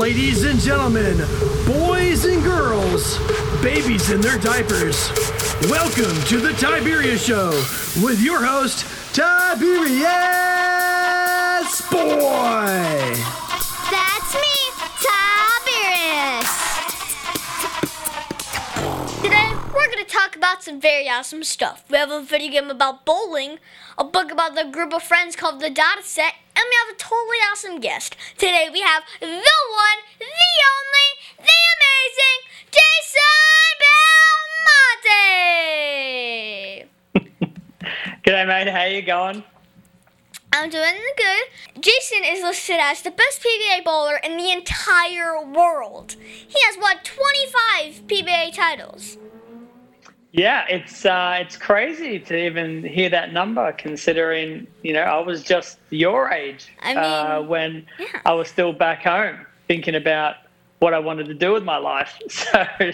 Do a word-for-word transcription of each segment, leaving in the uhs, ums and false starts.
ladies and gentlemen, boys and girls, babies in their diapers, welcome to the Tiberia Show with your host, Tiberius Boyd. That's me, Tiberius. Today, we're going to talk about some very awesome stuff. We have a video game about bowling, a book about the group of friends called the Data Set, and we have a totally awesome guest. Today we have the one, the only, the amazing Jason Belmonte. G'day, mate. How you going? I'm doing good. Jason is listed as the best P B A bowler in the entire world. He has won twenty-five P B A titles. Yeah, it's uh, it's crazy to even hear that number, considering, you know, I was just your age I mean, uh, when yeah. I was still back home thinking about what I wanted to do with my life. So uh,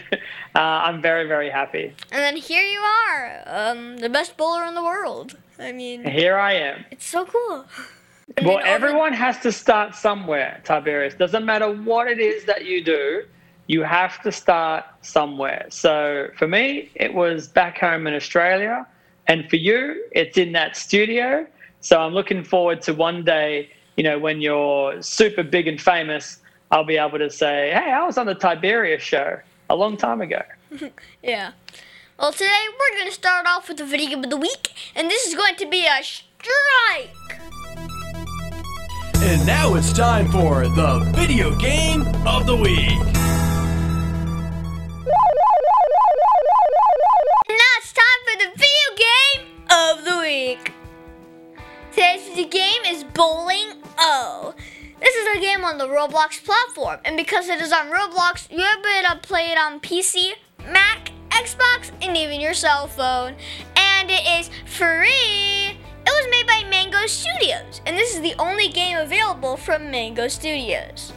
I'm very, very happy. And then here you are, um, the best bowler in the world. I mean, here I am. It's so cool. And well, everyone the- has to start somewhere, Tiberius. Doesn't matter what it is that you do. You have to start somewhere. So for me, it was back home in Australia. And for you, it's in that studio. So I'm looking forward to one day, you know, when you're super big and famous, I'll be able to say, hey, I was on the Tiberius Show a long time ago. Yeah. Well, today we're going to start off with the video game of the week. And this is going to be a strike. And now it's time for the video game of the week. Bowling O. This is a game on the Roblox platform, and because it is on Roblox, you're able to play it on P C, Mac, Xbox, and even your cell phone. And it is free. It was made by Mango Studios, and this is the only game available from Mango Studios.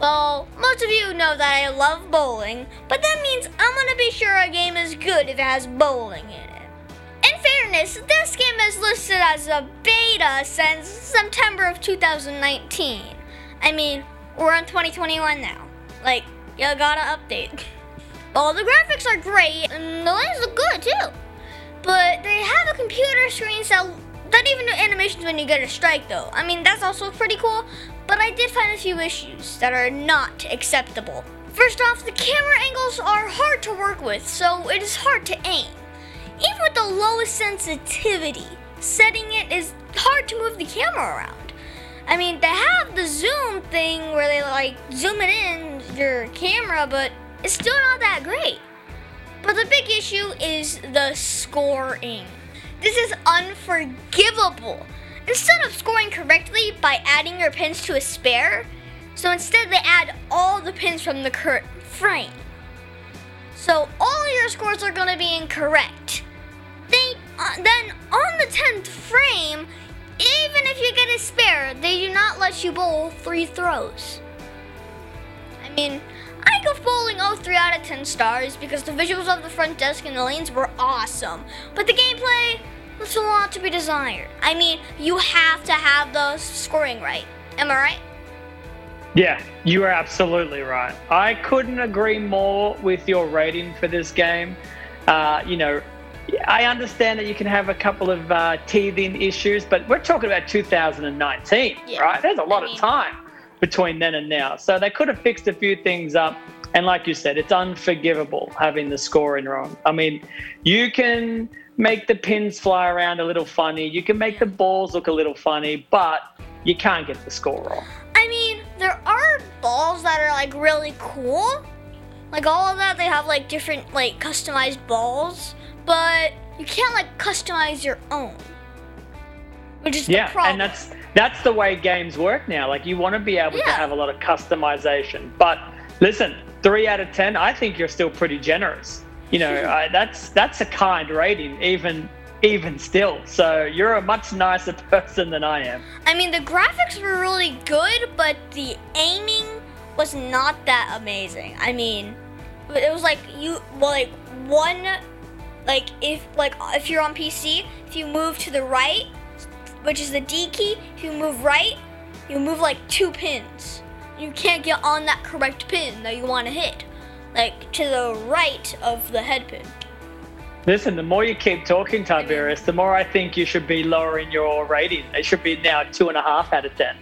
Well, most of you know that I love bowling, but that means I'm going to be sure a game is good if it has bowling in it. In fairness, this game is listed as a beta since September of two thousand nineteen. I mean, we're on twenty twenty-one now. Like, you gotta update. Well, the graphics are great, and the lines look good, too. But they have a computer screen that doesn't even do animations when you get a strike, though. I mean, that's also pretty cool, but I did find a few issues that are not acceptable. First off, the camera angles are hard to work with, so it is hard to aim. Even with the lowest sensitivity, setting it is hard to move the camera around. I mean, they have the zoom thing where they like zoom it in your camera, but it's still not that great. But the big issue is the scoring. This is unforgivable. Instead of scoring correctly by adding your pins to a spare, so instead they add all the pins from the current frame. So all your scores are going to be incorrect. They, uh, then on the tenth frame, even if you get a spare, they do not let you bowl three throws. I mean, I give bowling oh three out of ten stars because the visuals of the front desk and the lanes were awesome. But the gameplay was a lot to be desired. I mean, you have to have the scoring right. Am I right? Yeah, you are absolutely right. I couldn't agree more with your rating for this game. Uh, you know, I understand that you can have a couple of uh, teething issues, but we're talking about two thousand nineteen, yeah. right? There's a lot I mean, of time between then and now. So they could have fixed a few things up. And like you said, it's unforgivable having the scoring wrong. I mean, you can make the pins fly around a little funny. You can make the balls look a little funny, but you can't get the score wrong. I mean, there are balls that are like really cool. Like all of that, they have like different like customized balls, but you can't like customize your own. Which is yeah, the problem. And that's that's the way games work now. Like you want to be able yeah. to have a lot of customization. But listen, three out of ten, I think you're still pretty generous. You know, I, that's that's a kind rating, even even still. So you're a much nicer person than I am. I mean, the graphics were really good, but the aiming was not that amazing. I mean, it was like you well, like one like if like if you're on P C, if you move to the right, which is the D key, if you move right, you move like two pins. you can't get on that correct pin that you want to hit, like to the right of the head pin. Listen, the more you keep talking, Tiberius, the more I think you should be lowering your rating. It should be now two and a half out of ten.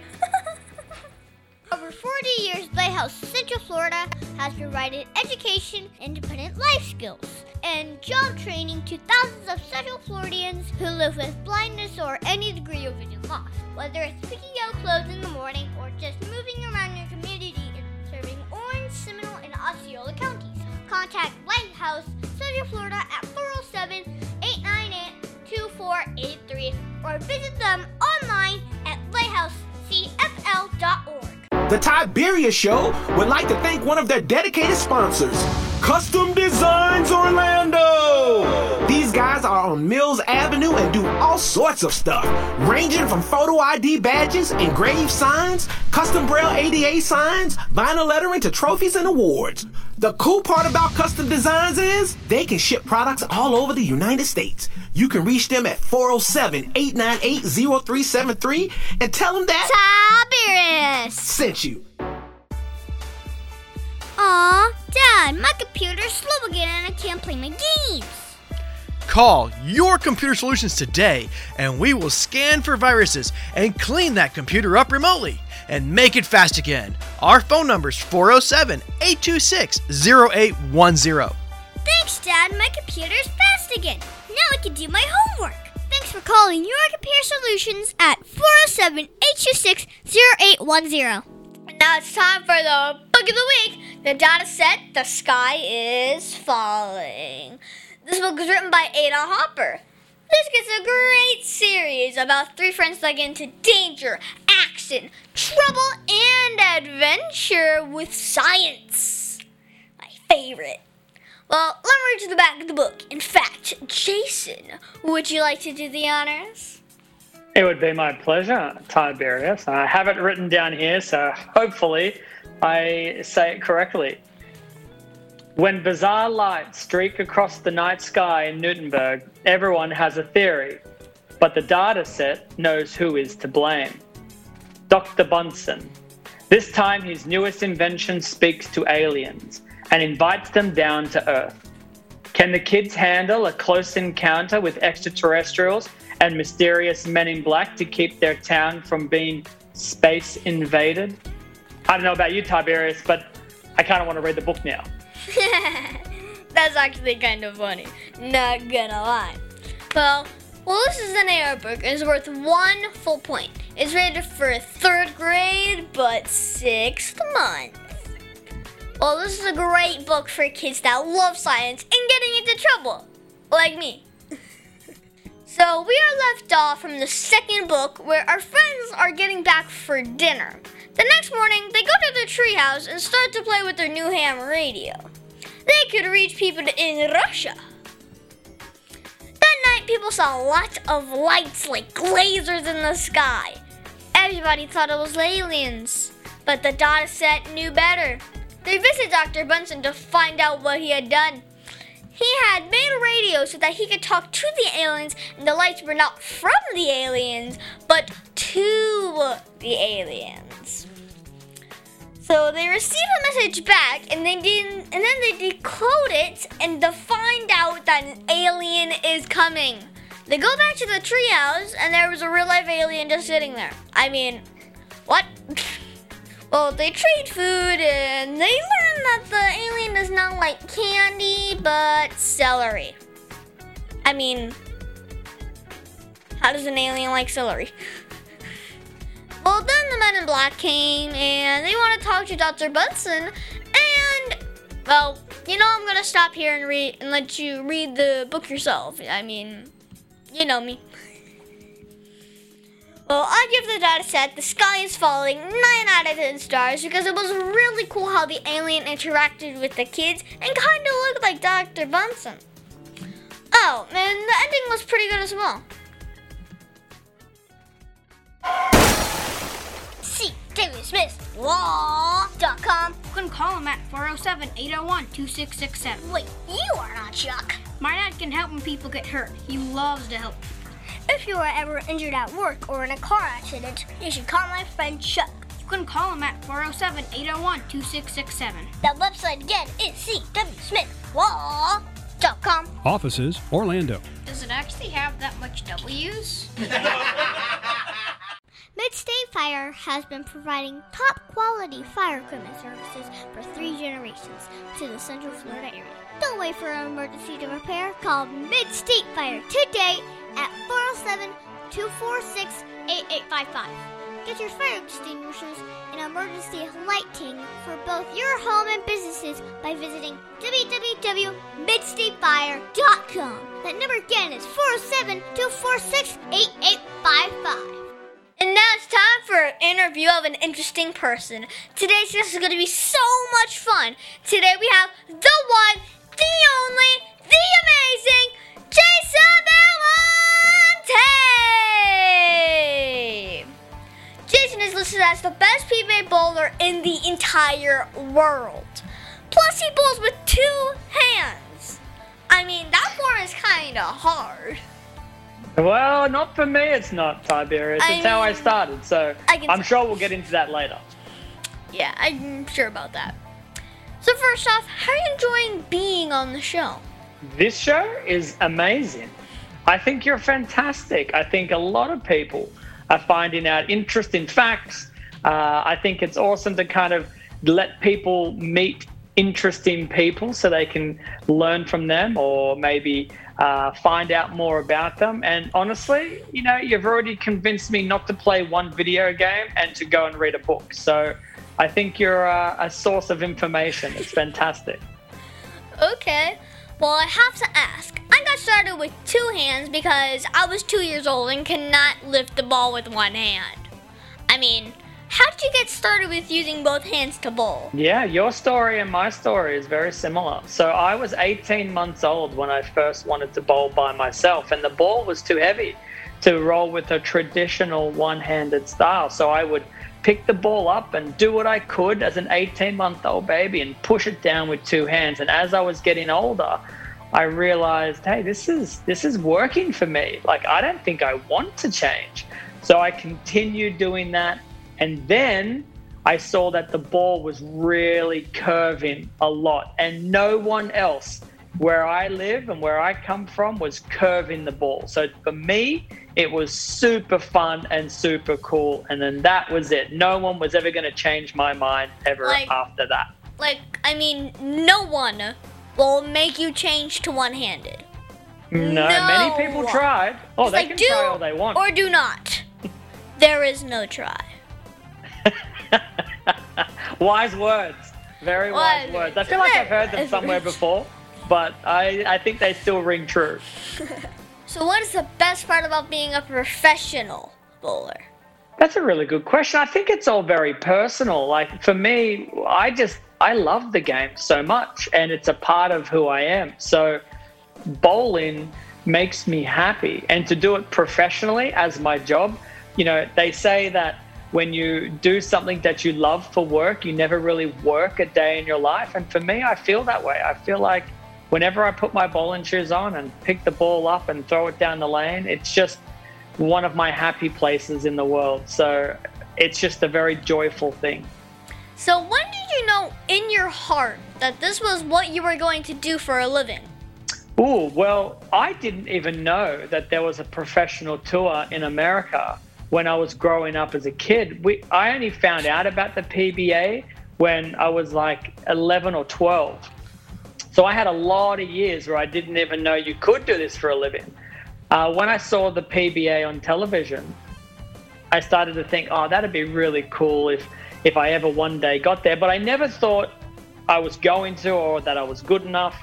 Over forty years, Lighthouse Central Florida has provided education, independent life skills, and job training to thousands of Central Floridians who live with blindness or any degree of vision loss. Whether it's picking out clothes in the morning or just moving around your community and serving Orange, Seminole, and Osceola counties, contact Lighthouse Central Florida at four oh seven, eight nine eight, two four eight three or visit them online at lighthouse c f l dot org. The Tiberia Show would like to thank one of their dedicated sponsors, Custom Designs Orlando. These guys are on Mills Avenue and do all sorts of stuff, ranging from photo I D badges, engraved signs, custom braille A D A signs, vinyl lettering to trophies and awards. The cool part about Custom Designs is they can ship products all over the United States. You can reach them at four oh seven, eight nine eight, oh three seven three and tell them that Tiberius sent you. Aw, Dad, my computer's slow again and I can't play my games. Call Your Computer Solutions today and we will scan for viruses and clean that computer up remotely and make it fast again. Our phone number is four oh seven, eight two six, oh eight one oh. Thanks, Dad. My computer's fast again. Now I can do my homework. Thanks for calling Your Computer Solutions at four oh seven, eight two six, oh eight one oh. And now it's time for the Book of the Week. The data set, The Sky is Falling. This book was written by Ada Hopper. This gets a great series about three friends that get into danger, action, trouble, and adventure with science. My favorite. Well, let me read to the back of the book. In fact, Jason, would you like to do the honors? It would be my pleasure, Tiberius. I have it written down here, so hopefully I say it correctly. When bizarre lights streak across the night sky in Nuremberg, everyone has a theory, but the data set knows who is to blame. Doctor Bunsen. This time his newest invention speaks to aliens and invites them down to Earth. Can the kids handle a close encounter with extraterrestrials and mysterious men in black to keep their town from being space invaded? I don't know about you, Tiberius, but I kind of want to read the book now. That's actually kind of funny, not gonna lie. Well, well, this is an A R book. It's worth one full point. It's rated for third grade, but sixth month. Well, this is a great book for kids that love science and getting into trouble, like me. So we are left off from the second book where our friends are getting back for dinner. The next morning, they go to the treehouse and start to play with their new ham radio. They could reach people in Russia. That night, people saw lots of lights like lasers in the sky. Everybody thought it was aliens, but the data set knew better. They visited Doctor Bunsen to find out what he had done. He had made a radio so that he could talk to the aliens, and the lights were not from the aliens, but to the aliens. So they received a message back, and they didn't, and then they decode it and to find out that an alien is coming. They go back to the treehouse, and there was a real-life alien just sitting there. I mean, what? Well, they trade food and they learn that the alien does not like candy, but celery. I mean, how does an alien like celery? Well, then the men in black came and they want to talk to Doctor Bunsen and, well, you know, I'm going to stop here and read and let you read the book yourself. I mean, you know me. Well, I give the data set The Sky is Falling nine out of ten stars because it was really cool how the alien interacted with the kids and kind of looked like Doctor Bunsen. Oh, and the ending was pretty good as well. See David Smith Law dot com. You can call him at four oh seven, eight oh one, two six six seven. Wait, you are not Chuck. My dad can help when people get hurt. He loves to help. If you are ever injured at work or in a car accident, you should call my friend Chuck. You can call them at four oh seven, eight oh one, two six six seven. That website again is c w smith wall dot com. Offices, Orlando. Does it actually have that much W's? Mid-State Fire has been providing top-quality fire equipment services for three generations to the Central Florida area. Don't wait for an emergency to repair. Call Mid-State Fire today at four oh seven, two four six, eight eight five five. Get your fire extinguishers and emergency lighting for both your home and businesses by visiting w w w dot mid state fire dot com. That number again is four oh seven, two four six, eight eight five five. And now it's time for an interview of an interesting person. Today's guest is going to be so much fun. Today we have the one, the only, the amazing Jason Belmonte. Jason is listed as the best P B A bowler in the entire world. Plus he bowls with two hands. I mean, that form is kind of hard. Well, not for me, it's not, Tiberius. I it's mean, how I started, so I'm sure we'll get into that later. Yeah, I'm sure about that. So first off, how are you enjoying being on the show? This show is amazing. I think you're fantastic. I think a lot of people are finding out interesting facts. Uh, I think it's awesome to kind of let people meet interesting people so they can learn from them or maybe uh, find out more about them. And honestly, you know, you've already convinced me not to play one video game and to go and read a book. So I think you're a, a source of information. It's fantastic. Okay. Well, I have to ask. I got started with two hands because I was two years old and cannot lift the ball with one hand. I mean, how did you get started with using both hands to bowl? Yeah, your story and my story is very similar. So I was eighteen months old when I first wanted to bowl by myself, and the ball was too heavy to roll with a traditional one-handed style. So I would pick the ball up and do what I could as an eighteen-month-old baby and push it down with two hands. And as I was getting older, I realized, hey, this is this is working for me. Like, I don't think I want to change. So I continued doing that. And then I saw that the ball was really curving a lot, and no one else where I live and where I come from was curving the ball. So for me, it was super fun and super cool. And then that was it. No one was ever going to change my mind ever like, after that. Like, I mean, no one will make you change to one-handed. No, no many people tried. Oh, it's they like, can do try all they want. Or do not. There is no try. Wise words. Very wise well, words. I feel like I've heard them somewhere before, but I, I think they still ring true. So what is the best part about being a professional bowler? That's a really good question. I think it's all very personal. Like for me, I just, I love the game so much, and it's a part of who I am. So bowling makes me happy, and to do it professionally as my job, you know, they say that when you do something that you love for work, you never really work a day in your life. And for me, I feel that way. I feel like whenever I put my bowling shoes on and pick the ball up and throw it down the lane, it's just one of my happy places in the world. So it's just a very joyful thing. So when did you know in your heart that this was what you were going to do for a living? Ooh, well, I didn't even know that there was a professional tour in America. When I was growing up as a kid, we, I only found out about the P B A when I was like eleven or twelve. So I had a lot of years where I didn't even know you could do this for a living. Uh, when I saw the P B A on television, I started to think, oh, that'd be really cool if, if I ever one day got there. But I never thought I was going to or that I was good enough.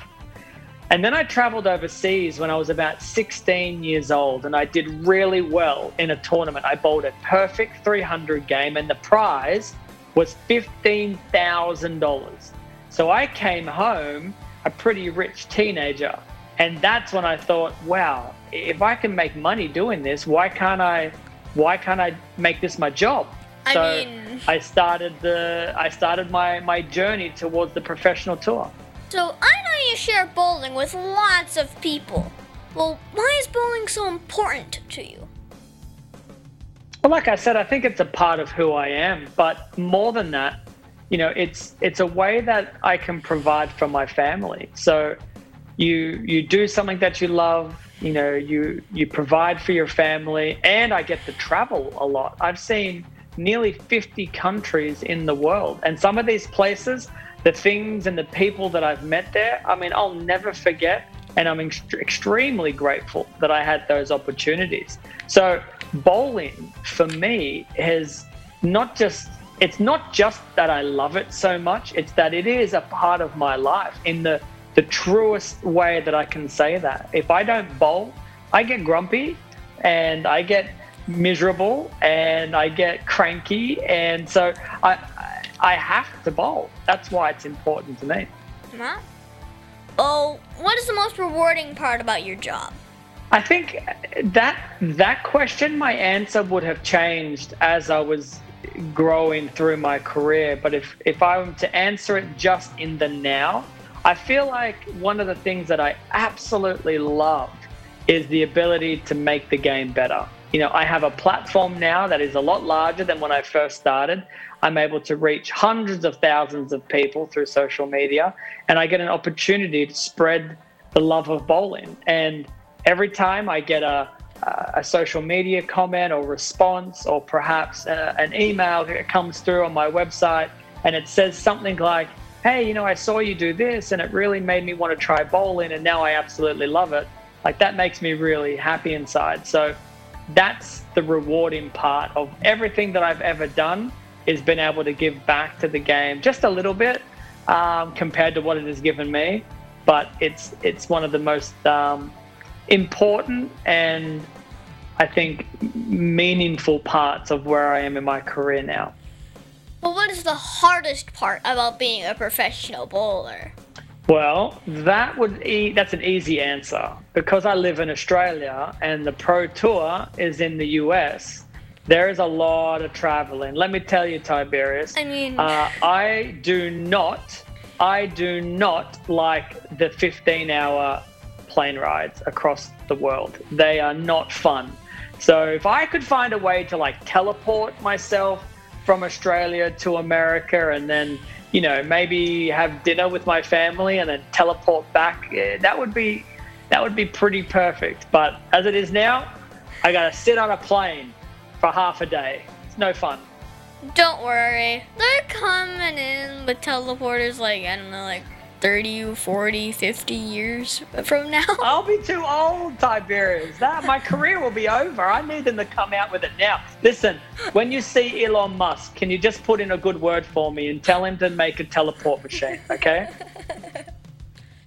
And then I traveled overseas when I was about sixteen years old, and I did really well in a tournament. I bowled a perfect three hundred game, and the prize was fifteen thousand dollars. So I came home a pretty rich teenager, and that's when I thought, wow, if I can make money doing this, why can't I, why can't I make this my job? I so mean... I started the, I started my, my journey towards the professional tour. So I know you share bowling with lots of people. Well, why is bowling so important to you? Well, like I said, I think it's a part of who I am, but more than that, you know, it's it's a way that I can provide for my family. So you you do something that you love, you know, you you provide for your family, and I get to travel a lot. I've seen nearly fifty countries in the world, and some of these places, the things and the people that I've met there, I mean, I'll never forget, and I'm ext- extremely grateful that I had those opportunities. So bowling for me has not just, it's not just that I love it so much, it's that it is a part of my life in the, the truest way that I can say that. If I don't bowl, I get grumpy and I get miserable and I get cranky, and so I I have to bowl. That's why it's important to me. Huh? Oh, what is the most rewarding part about your job? I think that that question, my answer would have changed as I was growing through my career. But if, if I were to answer it just in the now, I feel like one of the things that I absolutely love is the ability to make the game better. You know, I have a platform now that is a lot larger than when I first started. I'm able to reach hundreds of thousands of people through social media, and I get an opportunity to spread the love of bowling. And every time I get a, a social media comment or response, or perhaps a, an email that comes through on my website and it says something like, hey, you know, I saw you do this and it really made me want to try bowling and now I absolutely love it. Like, that makes me really happy inside. So that's the rewarding part of everything that I've ever done, is been able to give back to the game just a little bit um, compared to what it has given me. But it's it's one of the most um, important and I think meaningful parts of where I am in my career now. Well, what is the hardest part about being a professional bowler? Well, that would e- that's an easy answer. Because I live in Australia and the Pro Tour is in the U S, there is a lot of traveling. Let me tell you, Tiberius, I mean, uh, I do not, I do not like the fifteen hour plane rides across the world. They are not fun. So if I could find a way to like teleport myself from Australia to America and then, you know, maybe have dinner with my family and then teleport back, that would be, that would be pretty perfect. But as it is now, I gotta sit on a plane for half a day. It's no fun. Don't worry. They're coming in with teleporters like, I don't know, like thirty, forty, fifty years from now. I'll be too old, Tiberius. That, my career will be over. I need them to come out with it now. Listen, when you see Elon Musk, can you just put in a good word for me and tell him to make a teleport machine, okay?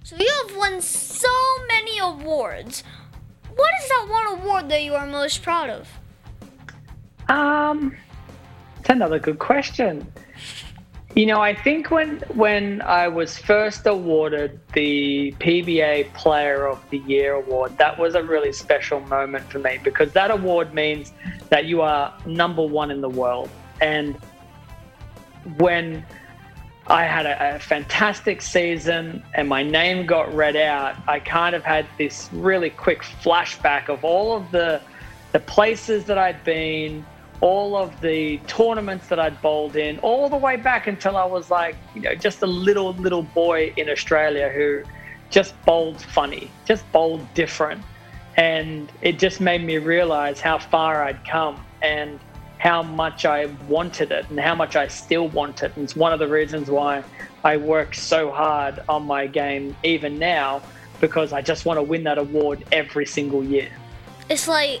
So you have won so many awards. What is that one award that you are most proud of? Um, that's another good question. You know, I think when when I was first awarded the P B A Player of the Year award, that was a really special moment for me, because that award means that you are number one in the world. And when I had a, a fantastic season and my name got read out, I kind of had this really quick flashback of all of the, the places that I'd been, all of the tournaments that I'd bowled in, all the way back until I was like, you know, just a little, little boy in Australia who just bowled funny, just bowled different. And it just made me realize how far I'd come and how much I wanted it and how much I still want it. And it's one of the reasons why I work so hard on my game even now, because I just want to win that award every single year. It's like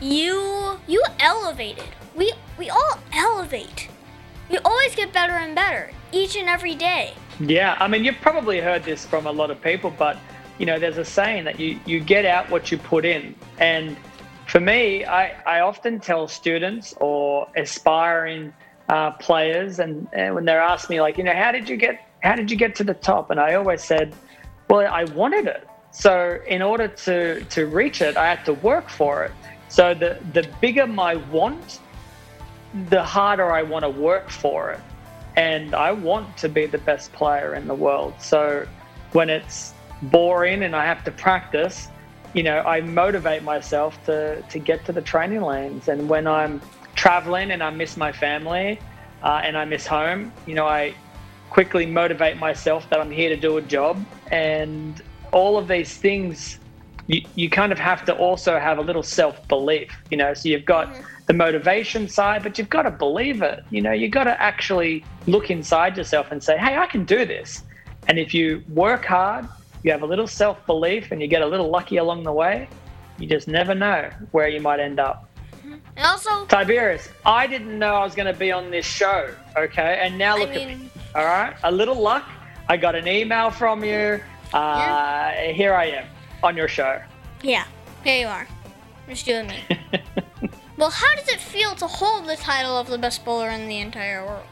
you you elevated. We we all elevate. We always get better and better each and every day. Yeah, I mean, you've probably heard this from a lot of people, but you know, there's a saying that you, you get out what you put in. And for me, I, I often tell students or aspiring uh, players, and, and when they're asked me, like, you know, how did you get how did you get to the top? And I always said, well, I wanted it. So in order to, to reach it, I had to work for it. So the, the bigger my want, the harder I want to work for it. And I want to be the best player in the world. So when it's boring and I have to practice, you know, I motivate myself to, to get to the training lanes. And when I'm traveling and I miss my family uh, and I miss home. You know, I quickly motivate myself that I'm here to do a job, and all of these things you, you kind of have to also have a little self-belief, you know. So you've got the motivation side, but you've got to believe it. You know, you've got to actually look inside yourself and say, hey, I can do this. And if you work hard, you have a little self-belief and you get a little lucky along the way, you just never know where you might end up. And also, Tiberius, I didn't know I was going to be on this show, okay? And now look I mean, at me, all right? A little luck. I got an email from you. Uh, here I am on your show. Yeah, here you are. Just you and me. Well, how does it feel to hold the title of the best bowler in the entire world?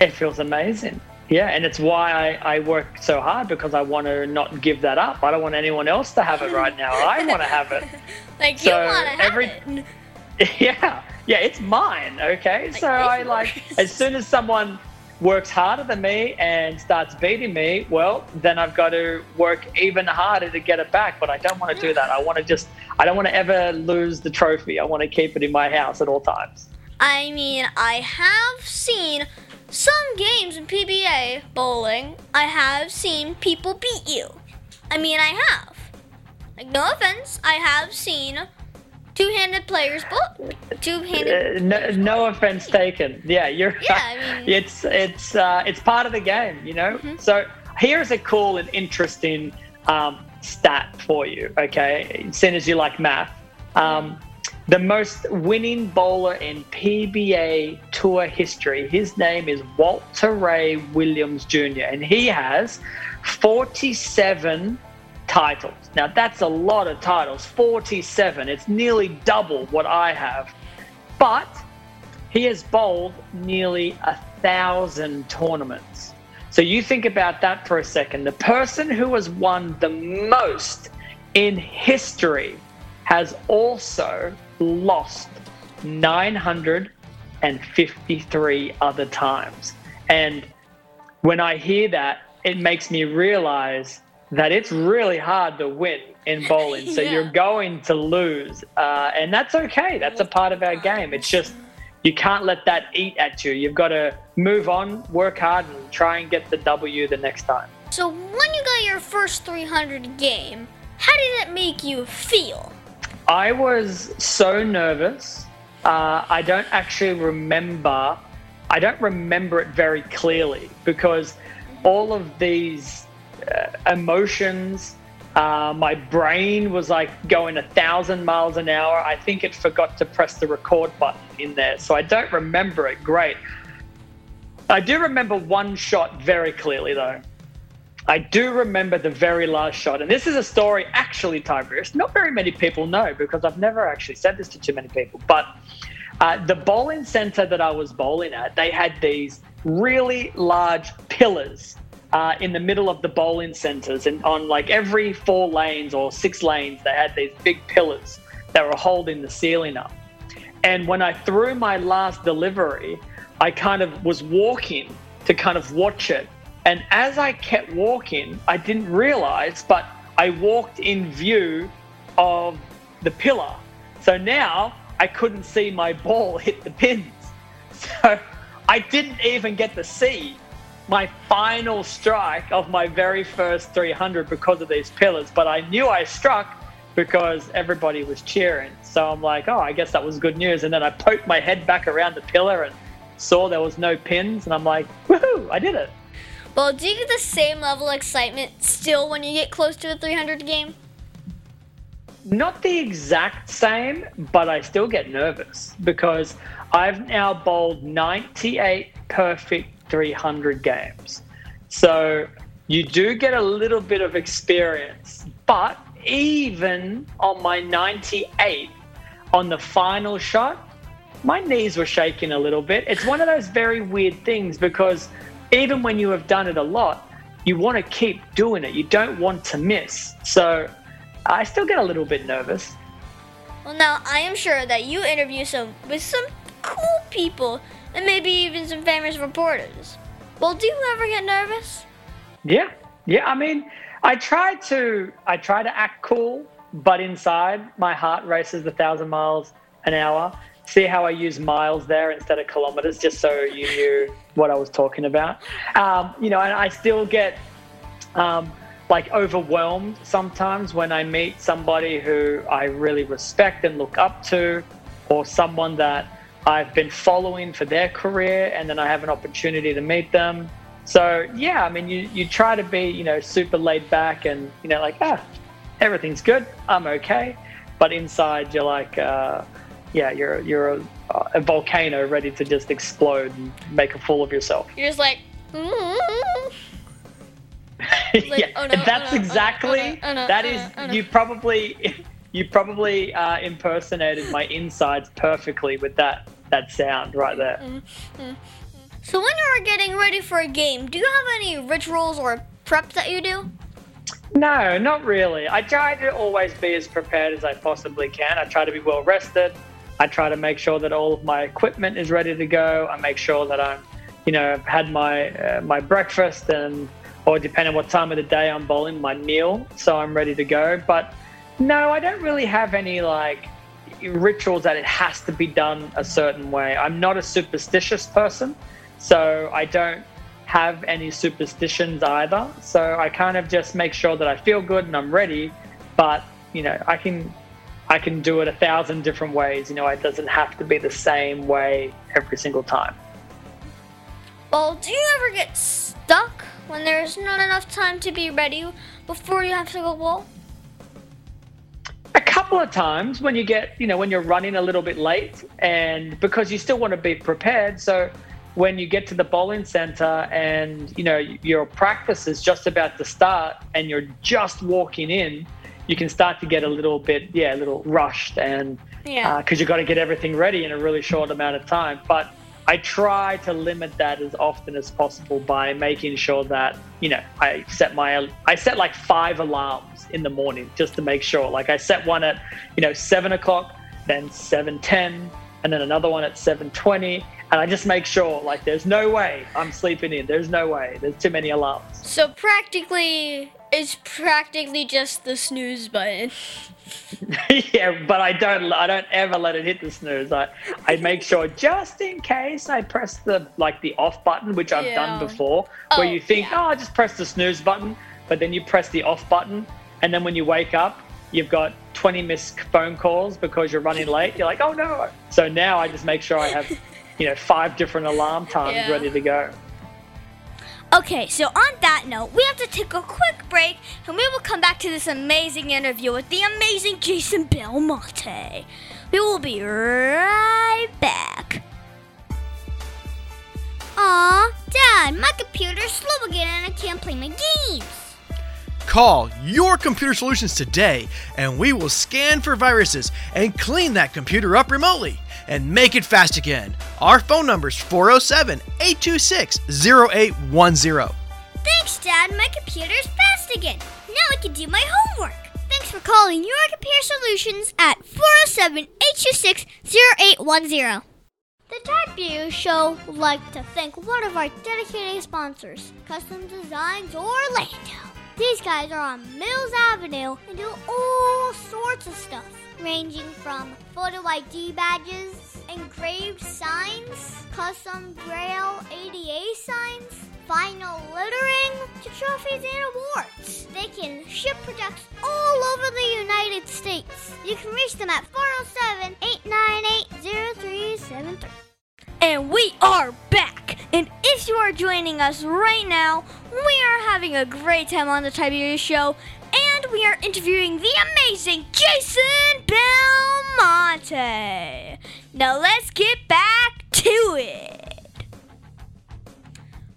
It feels amazing. Yeah, and it's why I, I work so hard, because I want to not give that up. I don't want anyone else to have it right now. I want to have it. Like, so you want to have every, it. Yeah, yeah, it's mine, okay? Like, so I like, as soon as someone works harder than me and starts beating me, well, then I've got to work even harder to get it back. But I don't want to do that. I want to just, I don't want to ever lose the trophy. I want to keep it in my house at all times. I mean, I have seen some games in P B A bowling, I have seen people beat you. I mean, I have. Like, no offense, I have seen two-handed players bowl. Two-handed. Uh, no, no offense taken. Yeah, you're. Yeah, right. I mean, it's it's uh, it's part of the game, you know. Mm-hmm. So here's a cool and interesting um, stat for you. Okay, seeing as you like math. Um, The most winning bowler in P B A Tour history, his name is Walter Ray Williams Junior, and he has forty-seven titles. Now, that's a lot of titles, forty-seven. It's nearly double what I have. But he has bowled nearly a thousand tournaments. So you think about that for a second. The person who has won the most in history has also lost nine hundred fifty-three other times. And when I hear that, it makes me realize that it's really hard to win in bowling. Yeah. So you're going to lose. Uh, and that's okay. That's a part of our game. It's just you can't let that eat at you. You've got to move on, work hard, and try and get the W the next time. So when you got your first three hundred game, how did it make you feel? I was so nervous. Uh, I don't actually remember. I don't remember it very clearly, because all of these uh, emotions, uh, my brain was like going a thousand miles an hour. I think it forgot to press the record button in there. So I don't remember it great. I do remember one shot very clearly though. I do remember the very last shot. And this is a story, actually, Tiberius, not very many people know, because I've never actually said this to too many people. But uh, the bowling center that I was bowling at, they had these really large pillars uh, in the middle of the bowling centers. And on like every four lanes or six lanes, they had these big pillars that were holding the ceiling up. And when I threw my last delivery, I kind of was walking to kind of watch it. And as I kept walking, I didn't realize, but I walked in view of the pillar. So now I couldn't see my ball hit the pins. So I didn't even get to see my final strike of my very first three hundred because of these pillars. But I knew I struck because everybody was cheering. So I'm like, oh, I guess that was good news. And then I poked my head back around the pillar and saw there was no pins. And I'm like, woohoo, I did it. Well, do you get the same level of excitement still when you get close to a three hundred game? Not the exact same, but I still get nervous because I've now bowled ninety-eight perfect three hundred games. So you do get a little bit of experience, but even on my ninety-eight, on the final shot, my knees were shaking a little bit. It's one of those very weird things because even when you have done it a lot, you want to keep doing it. You don't want to miss. So I still get a little bit nervous. Well, now I am sure that you interview some with some cool people and maybe even some famous reporters. Well, do you ever get nervous? Yeah. Yeah. I mean, I try to I try to act cool, but inside my heart races a thousand miles an hour. see how I use miles there instead of kilometers, just so you knew what I was talking about. Um, you know, and I still get um, like overwhelmed sometimes when I meet somebody who I really respect and look up to, or someone that I've been following for their career, and then I have an opportunity to meet them. So yeah, I mean, you, you try to be, you know, super laid back and, you know, like, ah, everything's good, I'm okay. But inside you're like, uh, yeah, you're you're a, a volcano ready to just explode and make a fool of yourself. You're just like, mm-hmm. Like, yeah, oh no, that's oh no, exactly, oh no, oh no, that oh no, is, oh no. you probably, you probably uh, impersonated my insides perfectly with that, that sound right there. Mm-hmm. So when you're getting ready for a game, do you have any rituals or preps that you do? No, not really. I try to always be as prepared as I possibly can. I try to be well rested. I try to make sure that all of my equipment is ready to go. I make sure that I'm, you know, I've had my uh, my breakfast and, or depending on what time of the day I'm bowling, my meal, so I'm ready to go. But no, I don't really have any like rituals that it has to be done a certain way. I'm not a superstitious person, so I don't have any superstitions either. So I kind of just make sure that I feel good and I'm ready. But, you know, I can I can do it a thousand different ways. You know, it doesn't have to be the same way every single time. Well, do you ever get stuck when there's not enough time to be ready before you have to go bowl? A couple of times when you get, you know, when you're running a little bit late, and because you still want to be prepared. So when you get to the bowling center and, you know, your practice is just about to start and you're just walking in, you can start to get a little bit, yeah, a little rushed, and yeah, because uh, you've got to get everything ready in a really short amount of time. But I try to limit that as often as possible by making sure that, you know, I set my, I set like five alarms in the morning just to make sure. Like I set one at, you know, seven o'clock, then seven ten, and then another one at seven twenty. And I just make sure, like, there's no way I'm sleeping in. There's no way. There's too many alarms. So practically, it's practically just the snooze button. Yeah, but I don't I don't ever let it hit the snooze. I, I make sure just in case I press the, like, the off button, which I've yeah. done before, where oh, you think, yeah. oh, I just press the snooze button, but then you press the off button, and then when you wake up, you've got twenty missed phone calls because you're running late. You're like, oh, no. So now I just make sure I have... you know, five different alarm times yeah. ready to go. Okay, so on that note, we have to take a quick break, and we will come back to this amazing interview with the amazing Jason Belmonte. We will be right back. Aw, Dad, my computer's slow again, and I can't play my games. Call Your Computer Solutions today, and we will scan for viruses and clean that computer up remotely and make it fast again. Our phone number is four oh seven, eight two six, oh eight one oh. Thanks, Dad. My computer's fast again. Now I can do my homework. Thanks for calling Your Computer Solutions at four oh seven, eight two six, oh eight one oh. The Tiberia Show would like to thank one of our dedicated sponsors, Custom Designs Orlando. These guys are on Mills Avenue and do all sorts of stuff, ranging from photo I D badges, engraved signs, custom braille A D A signs, vinyl littering, to trophies and awards. They can ship products all over the United States. You can reach them at four oh seven, eight nine eight, oh three seven three. And we are back! And if you are joining us right now, we are having a great time on the Tiberius Show, and we are interviewing the amazing Jason Belmonte. Now let's get back to it.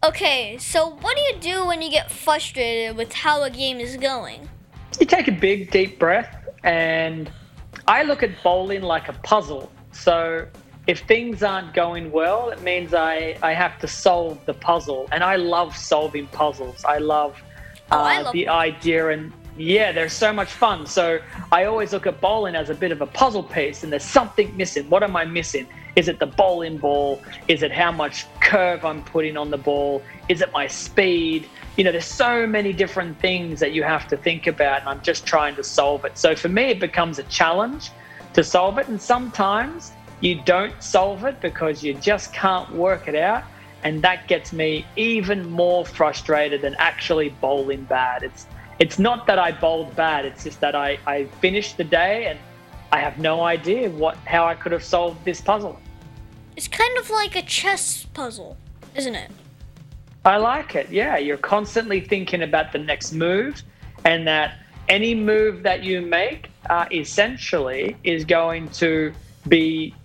Okay, so what do you do when you get frustrated with how a game is going? You take a big, deep breath, and I look at bowling like a puzzle. So if things aren't going well, it means I, I have to solve the puzzle. And I love solving puzzles. I love, uh, oh, I love the them. idea, and yeah, they're so much fun. So I always look at bowling as a bit of a puzzle piece, and there's something missing. What am I missing? Is it the bowling ball? Is it how much curve I'm putting on the ball? Is it my speed? You know, there's so many different things that you have to think about, and I'm just trying to solve it. So for me, it becomes a challenge to solve it. And sometimes you don't solve it because you just can't work it out. And that gets me even more frustrated than actually bowling bad. It's it's not that I bowled bad. It's just that I, I finished the day and I have no idea what how I could have solved this puzzle. It's kind of like a chess puzzle, isn't it? I like it, yeah. You're constantly thinking about the next move, and that any move that you make uh, essentially is going to be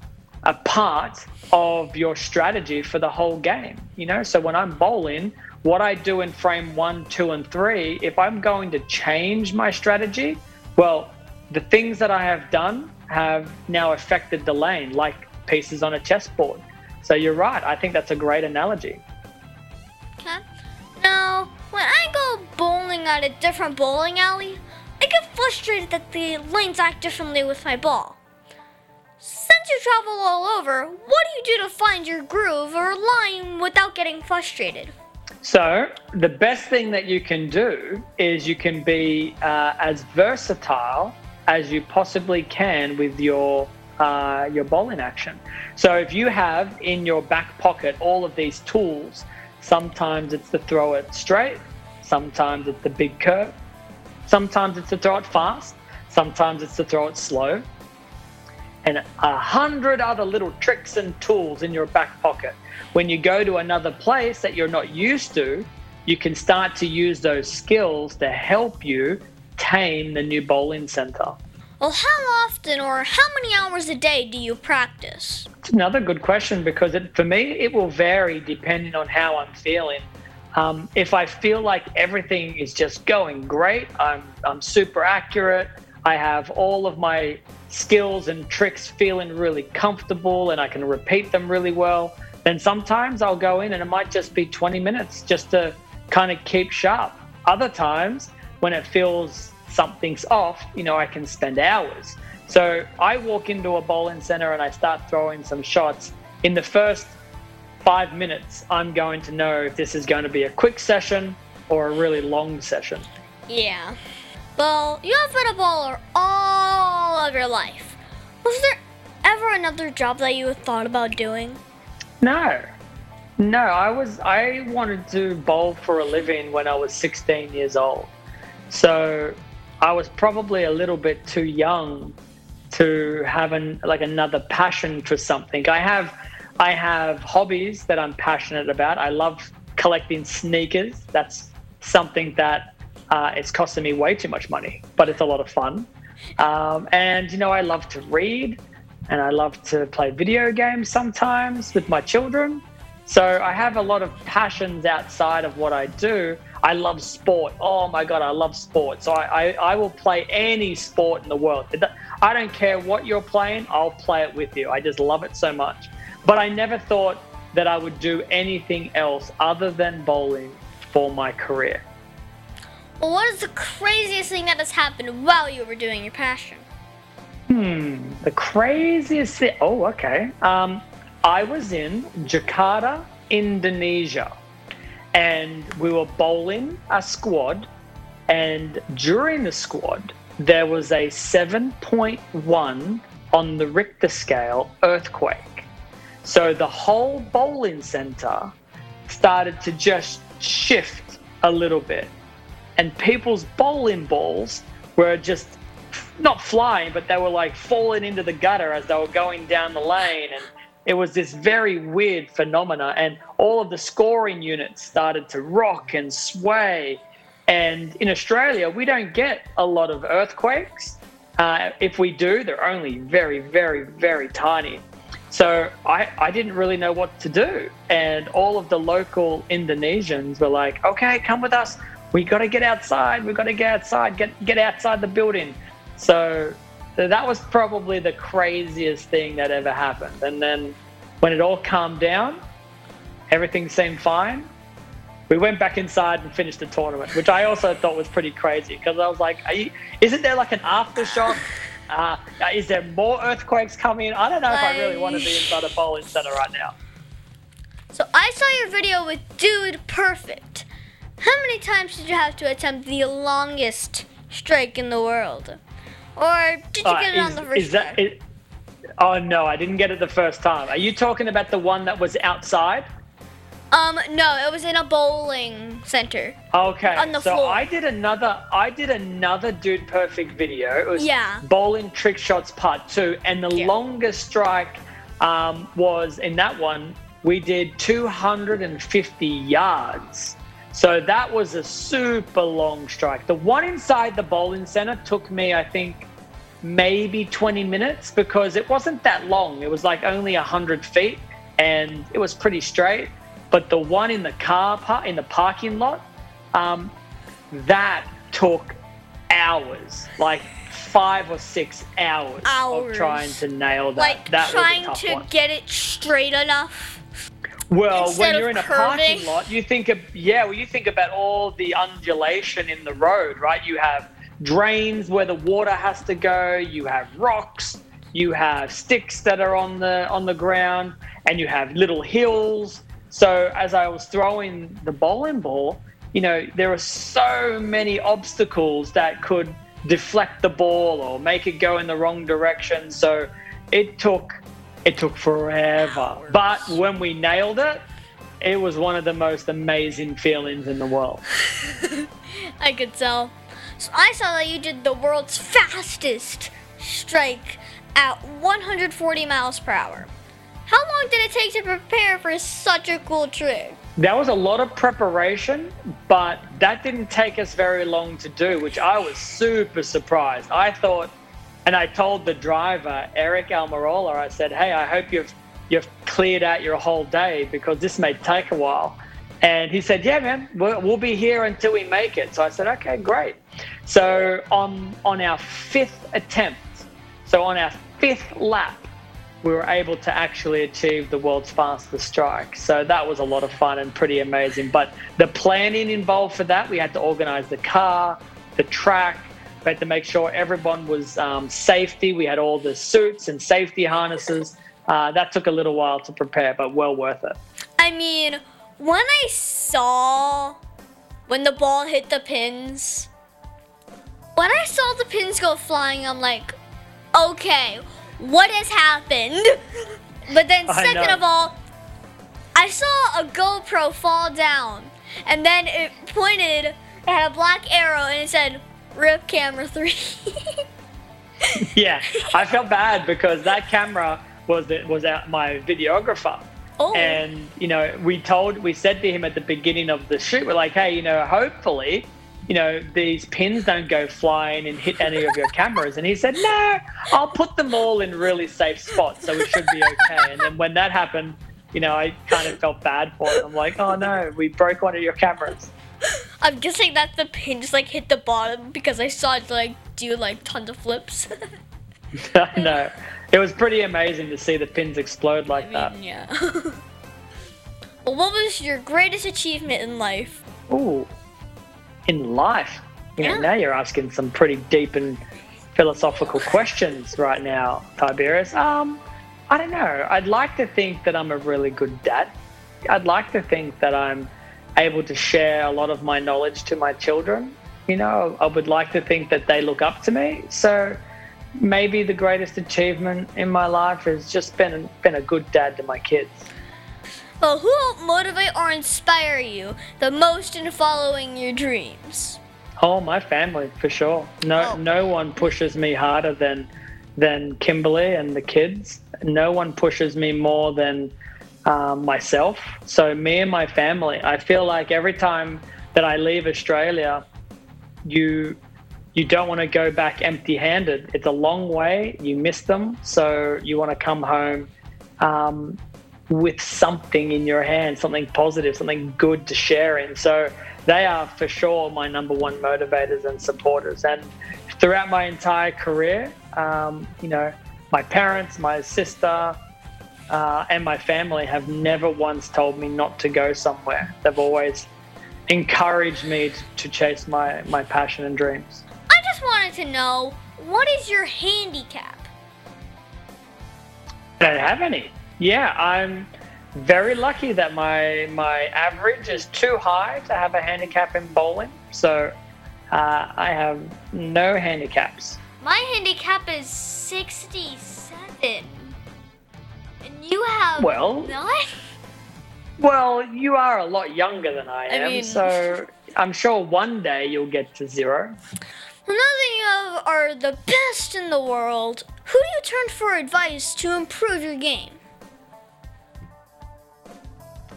a part of your strategy for the whole game. You know, so when I'm bowling, what I do in frame one, two, and three, if I'm going to change my strategy, well, the things that I have done have now affected the lane, like pieces on a chessboard. So you're right. I think that's a great analogy. Okay. Now, when I go bowling at a different bowling alley, I get frustrated that the lanes act differently with my ball. Since you travel all over, what do you do to find your groove or line without getting frustrated? So the best thing that you can do is you can be uh, as versatile as you possibly can with your uh, your bowling action. So if you have in your back pocket all of these tools, sometimes it's to throw it straight, sometimes it's the big curve, sometimes it's to throw it fast, sometimes it's to throw it slow, and a hundred other little tricks and tools in your back pocket. When you go to another place that you're not used to, you can start to use those skills to help you tame the new bowling center. Well, how often or how many hours a day do you practice? It's another good question, because it, for me, it will vary depending on how I'm feeling. Um, if I feel like everything is just going great, I'm, I'm super accurate, I have all of my skills and tricks feeling really comfortable and I can repeat them really well, then sometimes I'll go in and it might just be twenty minutes just to kind of keep sharp. Other times when it feels something's off, you know, I can spend hours. So I walk into a bowling center and I start throwing some shots. In the first five minutes, I'm going to know if this is going to be a quick session or a really long session. Yeah. Well, you have been a bowler all of your life. Was there ever another job that you thought about doing? No, no, I was, I wanted to bowl for a living when I was sixteen years old. So I was probably a little bit too young to have an, like another passion for something. I have, I have hobbies that I'm passionate about. I love collecting sneakers. That's something that uh, it's costing me way too much money, but it's a lot of fun. Um, and, you know, I love to read. And I love to play video games sometimes with my children. So I have a lot of passions outside of what I do. I love sport. Oh my God, I love sport. So I, I, I will play any sport in the world. I don't care what you're playing, I'll play it with you. I just love it so much. But I never thought that I would do anything else other than bowling for my career. Well, what is the craziest thing that has happened while you were doing your passion? Hmm, the craziest thing. Oh, okay. Um, I was in Jakarta, Indonesia, and we were bowling a squad. And during the squad, there was a seven point one on the Richter scale earthquake. So the whole bowling center started to just shift a little bit. And people's bowling balls were just not flying, but they were like falling into the gutter as they were going down the lane. And it was this very weird phenomena. And all of the scoring units started to rock and sway. And in Australia, we don't get a lot of earthquakes. Uh, if we do, they're only very, very, very tiny. So I, I didn't really know what to do. And all of the local Indonesians were like, okay, come with us. We got to get outside. We got to get outside, get, get outside the building. So that was probably the craziest thing that ever happened. And then when it all calmed down, everything seemed fine. We went back inside and finished the tournament, which I also thought was pretty crazy, because I was like, Are you, isn't there like an aftershock? Uh, is there more earthquakes coming? I don't know if I really want to be inside a bowling center right now. So I saw your video with Dude Perfect. How many times did you have to attempt the longest strike in the world? Or did you uh, get it is, on the first is that, is, Oh, no, I didn't get it the first time. Are you talking about the one that was outside? Um, no, it was in a bowling center. Okay, on the so floor. I did another, I did another Dude Perfect video. It was yeah. Bowling Trick Shots Part two, and the yeah. longest strike um, was, in that one, we did two hundred fifty yards. So that was a super long strike. The one inside the bowling center took me, I think, maybe twenty minutes because it wasn't that long. It was like only one hundred feet, and it was pretty straight. But the one in the car park, in the parking lot, um, that took hours, like five or six hours, hours. of trying to nail that. Like that trying was a tough to one. Get it straight enough. Well, Instead when you're in a curving. parking lot, you think of, yeah, well, you think about all the undulation in the road, right? You have drains where the water has to go. You have rocks. You have sticks that are on the on the ground, and you have little hills. So as I was throwing the bowling ball, you know, there are so many obstacles that could deflect the ball or make it go in the wrong direction. So it took it took forever. Hours. But when we nailed it, it was one of the most amazing feelings in the world. I could tell. So I saw that you did the world's fastest strike at one hundred forty miles per hour. How long did it take to prepare for such a cool trick? That was a lot of preparation, but that didn't take us very long to do, which I was super surprised. I thought, and I told the driver, Eric Almirola, I said, hey, I hope you've you've cleared out your whole day because this may take a while. And he said, yeah, man, we'll, we'll be here until we make it. So I said, okay, great. So on, on our fifth attempt, so on our fifth lap, we were able to actually achieve the world's fastest strike. So that was a lot of fun and pretty amazing. But the planning involved for that, we had to organize the car, the track. We had to make sure everyone was um, safety. We had all the suits and safety harnesses. Uh, that took a little while to prepare, but well worth it. I mean, when I saw when the ball hit the pins, when I saw the pins go flying, I'm like, okay, what has happened? But then second of all, I saw a GoPro fall down, and then it pointed, it had a black arrow, and it said, RIP camera three. Yeah, I felt bad because that camera was the, was at my videographer. Oh. And, you know, we told, we said to him at the beginning of the shoot, we're like, hey, you know, hopefully, you know, these pins don't go flying and hit any of your cameras. And he said, no, I'll put them all in really safe spots, so we should be okay. And then when that happened, you know, I kind of felt bad for it. I'm like, oh, no, we broke one of your cameras. I'm guessing that the pin just, like, hit the bottom because I saw it, like, do, like, tons of flips. No, it was pretty amazing to see the pins explode like I mean, that. Yeah. Well, what was your greatest achievement in life? Ooh. In life, you know, yeah. Now you're asking some pretty deep and philosophical questions right now, Tiberius. Um, I don't know. I'd like to think that I'm a really good dad. I'd like to think that I'm able to share a lot of my knowledge to my children. You know, I would like to think that they look up to me. So maybe the greatest achievement in my life has just been been a good dad to my kids. Well, who will motivate or inspire you the most in following your dreams? Oh, my family, for sure. No oh. no one pushes me harder than than Kimberly and the kids. No one pushes me more than um, myself. So me and my family. I feel like every time that I leave Australia, you you don't want to go back empty-handed. It's a long way. You miss them. So you want to come home um with something in your hand, something positive, something good to share in. So they are for sure my number one motivators and supporters. And throughout my entire career, um, you know, my parents, my sister, uh, and my family have never once told me not to go somewhere. They've always encouraged me to chase my, my passion and dreams. I just wanted to know, what is your handicap? I don't have any. Yeah, I'm very lucky that my my average is too high to have a handicap in bowling, so uh, I have no handicaps. My handicap is sixty-seven. Um, well, not? Well, you are a lot younger than I, I am, mean, so I'm sure one day you'll get to zero. Another of are the best in the world. Who do you turn for advice to improve your game?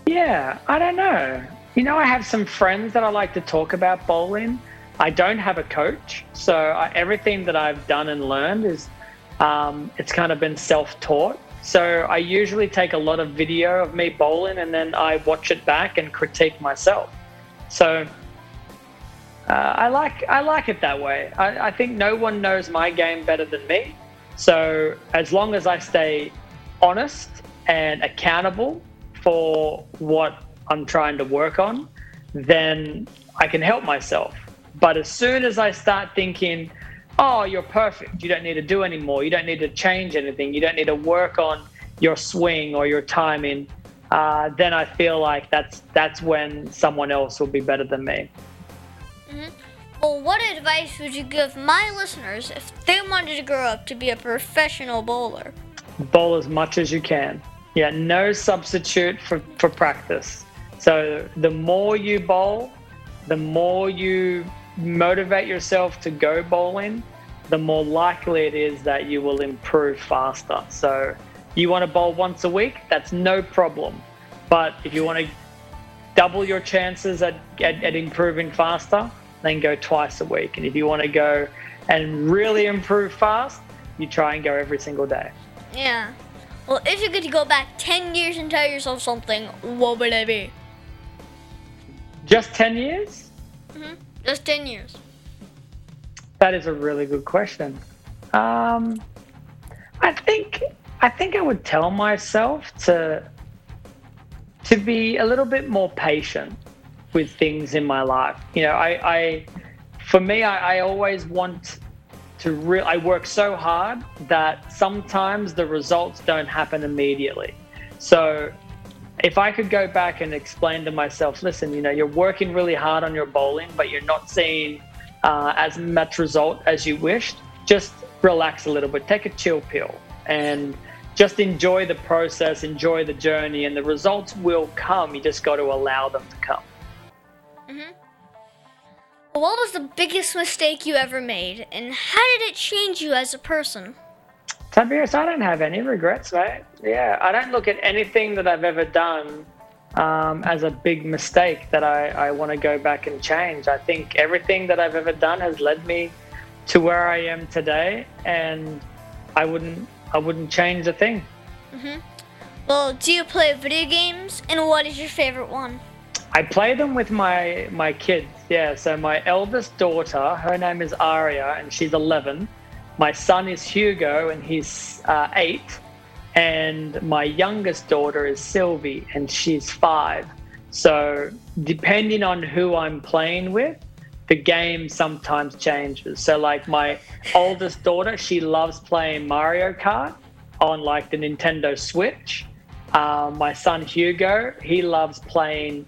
Yeah, I don't know. You know, I have some friends that I like to talk about bowling. I don't have a coach, so I, everything that I've done and learned is um, it's kind of been self-taught. So I usually take a lot of video of me bowling and then I watch it back and critique myself. So uh, I like I like it that way. I, I think no one knows my game better than me. So as long as I stay honest and accountable for what I'm trying to work on, then I can help myself. But as soon as I start thinking, oh, you're perfect, you don't need to do any more, you don't need to change anything, you don't need to work on your swing or your timing, uh, then I feel like that's that's when someone else will be better than me. Mm-hmm. Well, what advice would you give my listeners if they wanted to grow up to be a professional bowler? Bowl as much as you can. Yeah, no substitute for, for practice. So the more you bowl, the more you motivate yourself to go bowling, the more likely it is that you will improve faster. So you want to bowl once a week, that's no problem. But if you want to double your chances at, at, at improving faster, then go twice a week. And if you want to go and really improve fast, you try and go every single day. Yeah. Well, if you could go back ten years and tell yourself something, what would it be? Just ten years? Mm-hmm. Just ten years. That is a really good question. Um, I think I think I would tell myself to to be a little bit more patient with things in my life. You know, I, I for me, I, I always want to re- I work so hard that sometimes the results don't happen immediately. So if I could go back and explain to myself, listen, you know, you're working really hard on your bowling, but you're not seeing uh, as much result as you wished, just relax a little bit, take a chill pill and just enjoy the process, enjoy the journey, and the results will come. You just got to allow them to come. Mm-hmm. What was the biggest mistake you ever made, and how did it change you as a person? Tiberius, I don't have any regrets, mate. Yeah, I don't look at anything that I've ever done um, as a big mistake that I, I want to go back and change. I think everything that I've ever done has led me to where I am today, and I wouldn't I wouldn't change a thing. Mm-hmm. Well, do you play video games, and what is your favorite one? I play them with my, my kids, yeah. So my eldest daughter, her name is Aria, and she's eleven. My son is Hugo, and he's uh, eight. And my youngest daughter is Sylvie, and she's five. So depending on who I'm playing with, the game sometimes changes. So like my oldest daughter, she loves playing Mario Kart on like the Nintendo Switch. Uh, my son Hugo, he loves playing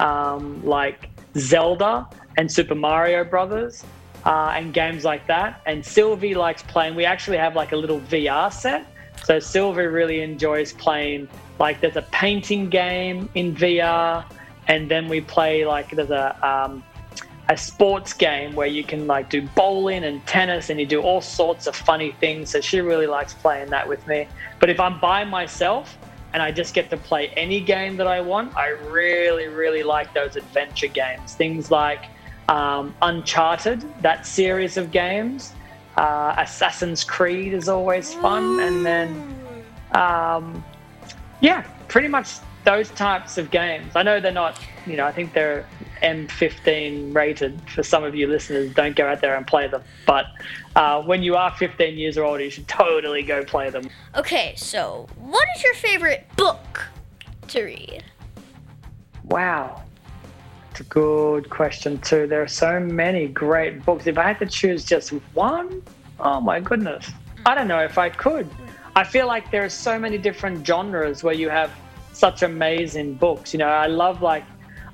Um, like Zelda and Super Mario Brothers uh, and games like that. And Sylvie likes playing. We actually have like a little V R set. So Sylvie really enjoys playing. Like there's a painting game in V R, and then we play like there's a um, a sports game where you can like do bowling and tennis and you do all sorts of funny things. So she really likes playing that with me. But if I'm by myself, and I just get to play any game that I want, I really, really like those adventure games. Things like um, Uncharted, that series of games. Uh, Assassin's Creed is always fun. And then, um, yeah, pretty much those types of games. I know they're not, you know, I think they're M fifteen rated. For some of you listeners, don't go out there and play them. But uh, when you are fifteen years or older, you should totally go play them. Okay, so what is your favorite book to read? Wow. That's a good question, too. There are so many great books. If I had to choose just one, oh, my goodness. I don't know if I could. I feel like there are so many different genres where you have such amazing books. You know, I love, like,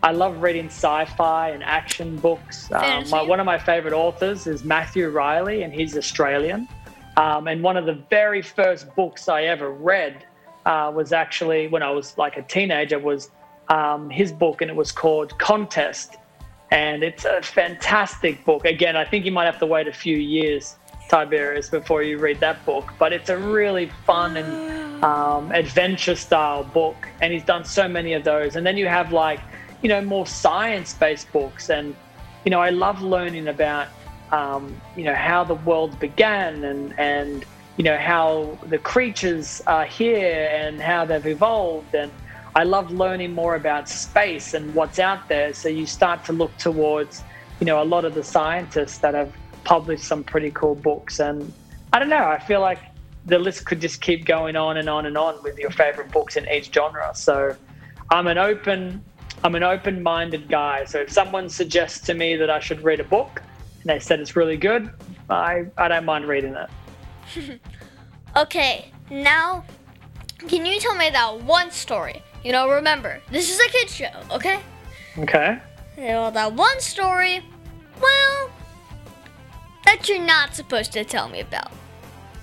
I love reading sci-fi and action books. Um, my, one of my favorite authors is Matthew Riley, and he's Australian. Um, and one of the very first books I ever read uh, was actually, when I was like a teenager, was um, his book, and it was called Contest. And it's a fantastic book. Again, I think you might have to wait a few years, Tiberius, before you read that book. But it's a really fun and um, adventure-style book. And he's done so many of those. And then you have, like, you know, more science-based books. And, you know, I love learning about, um, you know, how the world began and, and you know, how the creatures are here and how they've evolved. And I love learning more about space and what's out there. So you start to look towards, you know, a lot of the scientists that have published some pretty cool books. And I don't know, I feel like the list could just keep going on and on and on with your favorite books in each genre. So I'm an open, I'm an open-minded guy. So if someone suggests to me that I should read a book and they said it's really good, I, I don't mind reading it. Okay, now can you tell me that one story? You know, remember, this is a kid's show, okay? Okay. You know, that one story, well, that you're not supposed to tell me about.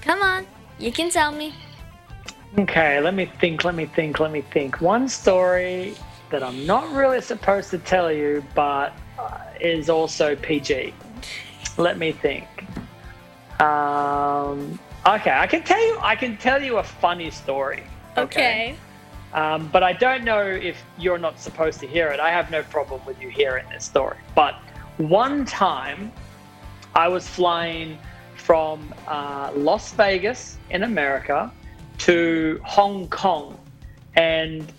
Come on, you can tell me. Okay, let me think, let me think, let me think. One story that I'm not really supposed to tell you, but uh, is also P G. Let me think. Um, okay, I can tell you, I can tell you a funny story. Okay. Okay. Um, but I don't know if you're not supposed to hear it. I have no problem with you hearing this story. But one time I was flying from uh, Las Vegas in America to Hong Kong. And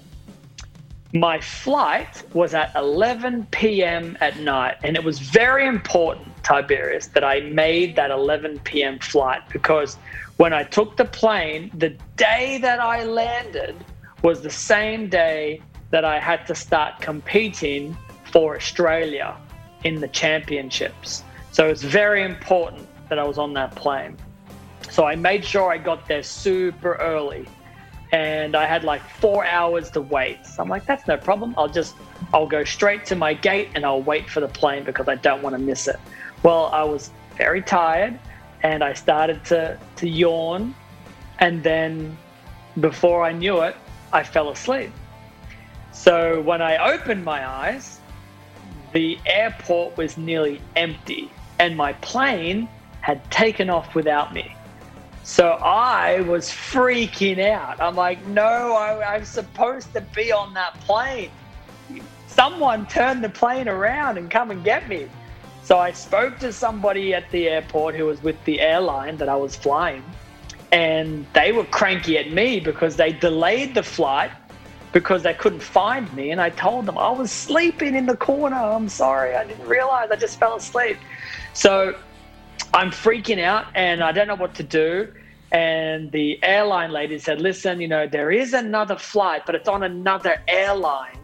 my flight was at eleven p.m. at night. And it was very important, Tiberius, that I made that eleven p.m. flight, because when I took the plane, the day that I landed was the same day that I had to start competing for Australia in the championships. So it's very important that I was on that plane. So I made sure I got there super early, and I had like four hours to wait. So I'm like, that's no problem. I'll just, I'll go straight to my gate and I'll wait for the plane because I don't want to miss it. Well, I was very tired and I started to, to yawn. And then before I knew it, I fell asleep. So when I opened my eyes, the airport was nearly empty and my plane had taken off without me. So I was freaking out. I'm like, no, I, I'm supposed to be on that plane. Someone turn the plane around and come and get me. So I spoke to somebody at the airport who was with the airline that I was flying. And they were cranky at me because they delayed the flight because they couldn't find me. And I told them I was sleeping in the corner. I'm sorry. I didn't realize. I just fell asleep. So I'm freaking out and I don't know what to do. And the airline lady said, listen, you know, there is another flight, but it's on another airline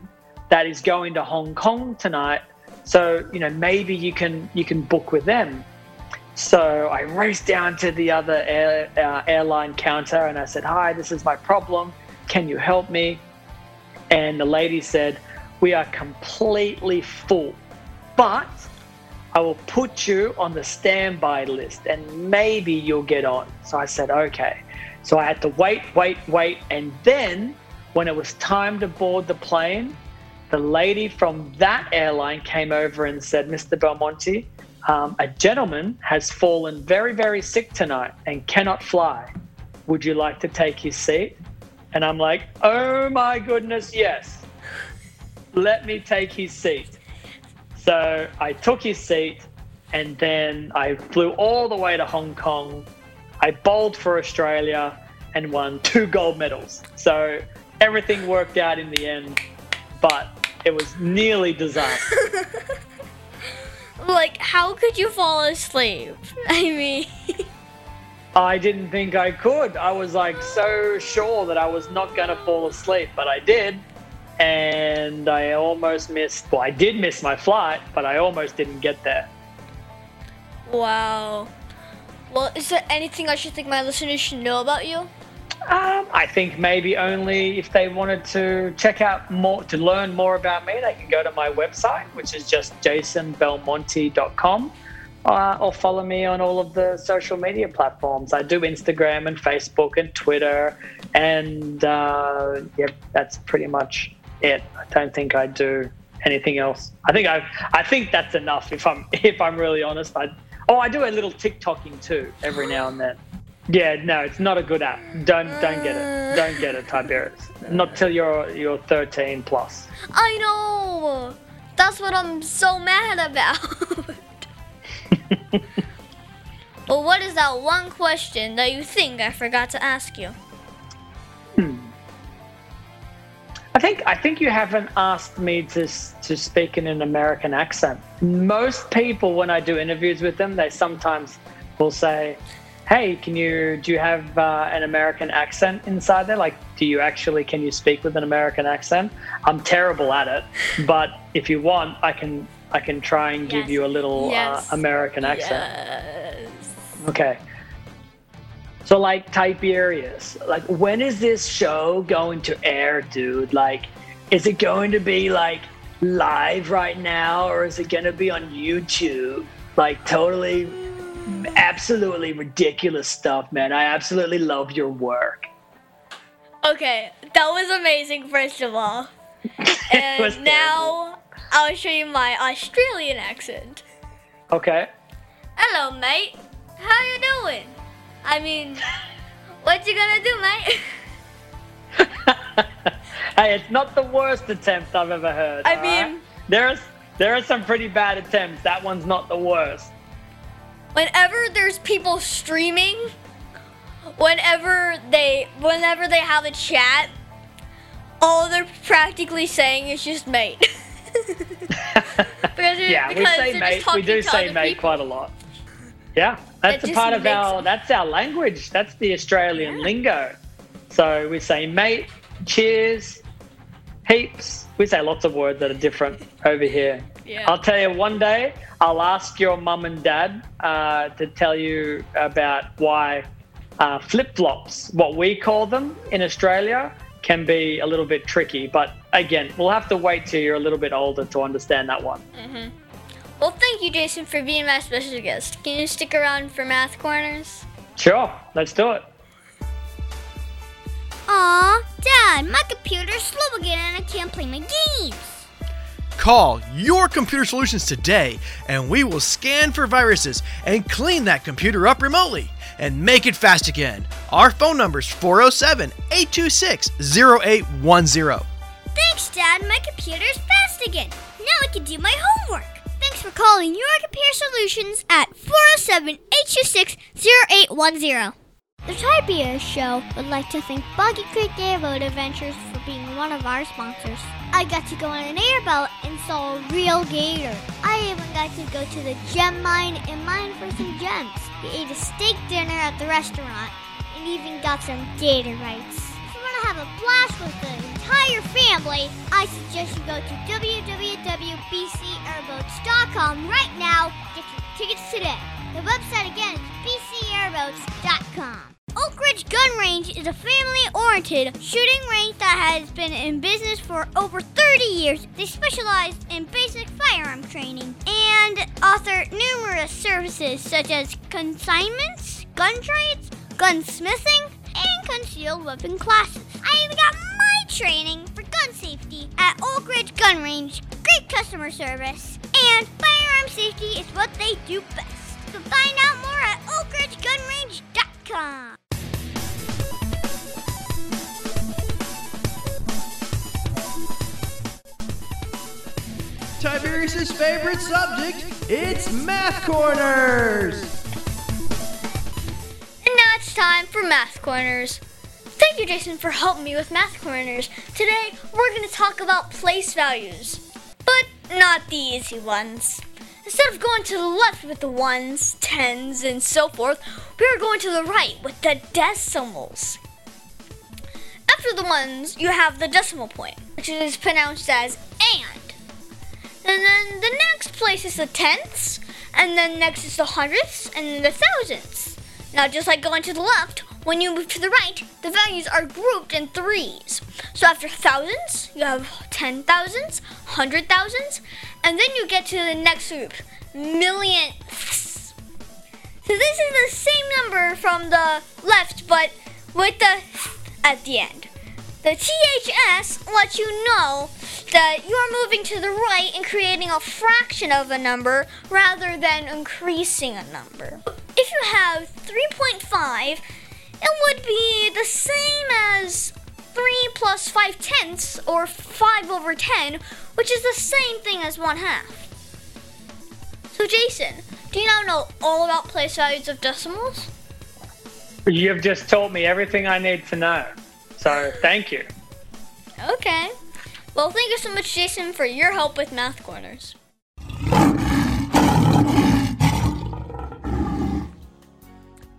that is going to Hong Kong tonight. So, you know, maybe you can you can book with them. So I raced down to the other air, uh, airline counter and I said, hi, this is my problem. Can you help me? And the lady said, we are completely full, but I will put you on the standby list and maybe you'll get on. So I said, okay. So I had to wait, wait, wait. And then when it was time to board the plane, the lady from that airline came over and said, Mister Belmonte, Um, a gentleman has fallen very, very sick tonight and cannot fly. Would you like to take his seat? And I'm like, oh my goodness, yes. Let me take his seat. So I took his seat and then I flew all the way to Hong Kong. I bowled for Australia and won two gold medals. So everything worked out in the end, but it was nearly disaster. Like, how could you fall asleep? I mean... I didn't think I could. I was, like, so sure that I was not going to fall asleep, but I did. And I almost missed... Well, I did miss my flight, but I almost didn't get there. Wow. Well, is there anything I should think my listeners should know about you? Um, I think maybe only if they wanted to check out more, to learn more about me, they can go to my website, which is just jason belmonte dot com. uh, or follow me on all of the social media platforms. I do Instagram and Facebook and Twitter, and uh, yep, that's pretty much it. I don't think I do anything else. I think I I think that's enough. If I'm if I'm really honest, I oh I do a little TikToking too every now and then. Yeah, no, it's not a good app. Don't don't get it. Don't get it, Tiberius. Not till you're you're thirteen plus. I know. That's what I'm so mad about. Well, what is that one question that you think I forgot to ask you? Hmm. I think I think you haven't asked me to to speak in an American accent. Most people, when I do interviews with them, they sometimes will say, hey, can you, do you have uh, an American accent inside there? Like, do you actually, can you speak with an American accent? I'm terrible at it, but if you want, I can I can try and yes. give you a little yes. uh, American accent. Yes. Okay. So, like, Tiberius, like, when is this show going to air, dude? Like, is it going to be, like, live right now, or is it going to be on YouTube? Like, totally... absolutely ridiculous stuff, man. I absolutely love your work. Okay, that was amazing, first of all. And now terrible. I'll show you my Australian accent. Okay. Hello, mate. How you doing? I mean, what you gonna do, mate? Hey, it's not the worst attempt I've ever heard. I mean... Right? There's, there are some pretty bad attempts. That one's not the worst. Whenever there's people streaming, whenever they whenever they have a chat, all they're practically saying is just mate. because yeah, because we say mate. We do say mate people. Quite a lot. Yeah, that's that a part of our sense. That's our language. That's the Australian yeah. lingo. So we say mate, cheers, heaps. We say lots of words that are different over here. Yeah. I'll tell you one day. I'll ask your mum and dad uh, to tell you about why uh, flip-flops, what we call them in Australia, can be a little bit tricky. But again, we'll have to wait till you're a little bit older to understand that one. Mm-hmm. Well, thank you, Jason, for being my special guest. Can you stick around for Math Corners? Sure, let's do it. Aw, Dad, my computer's slow again and I can't play my games. Call Your Computer Solutions today, and we will scan for viruses and clean that computer up remotely and make it fast again. Our phone number is four oh seven, eight two six, oh eight one oh. Thanks, Dad. My computer's fast again. Now I can do my homework. Thanks for calling Your Computer Solutions at four oh seven, eight two six, oh eight one oh. The Tiberia Show would like to thank Buggy Creek Day of Adventures for being one of our sponsors. I got to go on an airboat and saw a real gator. I even got to go to the gem mine and mine for some gems. We ate a steak dinner at the restaurant and even got some gator rights. If you want to have a blast with the entire family, I suggest you go to w w w dot b c airboats dot com right now to get your tickets today. The website again is b c airboats dot com. Oak Ridge Gun Range is a family-oriented shooting range that has been in business for over thirty years. They specialize in basic firearm training and offer numerous services such as consignments, gun trades, gunsmithing, and concealed weapon classes. I even got my training for gun safety at Oak Ridge Gun Range. Great customer service and firearm safety is what they do best. So find out more at oak ridge gun range dot com. Tiberius' favorite subject, it's Math Corners! And now it's time for Math Corners. Thank you, Jason, for helping me with Math Corners. Today, we're going to talk about place values, but not the easy ones. Instead of going to the left with the ones, tens, and so forth, we are going to the right with the decimals. After the ones, you have the decimal point, which is pronounced as and. And then the next place is the tenths, and then next is the hundredths, and then the thousandths. Now, just like going to the left, when you move to the right, the values are grouped in threes. So after thousands, you have ten thousands, hundred thousands, and then you get to the next group, millionths. So this is the same number from the left, but with the at the end. The T H S lets you know that you're moving to the right and creating a fraction of a number rather than increasing a number. If you have three point five, it would be the same as three plus five tenths, or five over ten, which is the same thing as one half. So Jason, do you now know all about place values of decimals? You've just told me everything I need to know. So, thank you. Okay. Well, thank you so much, Jason, for your help with Math Corners. Well,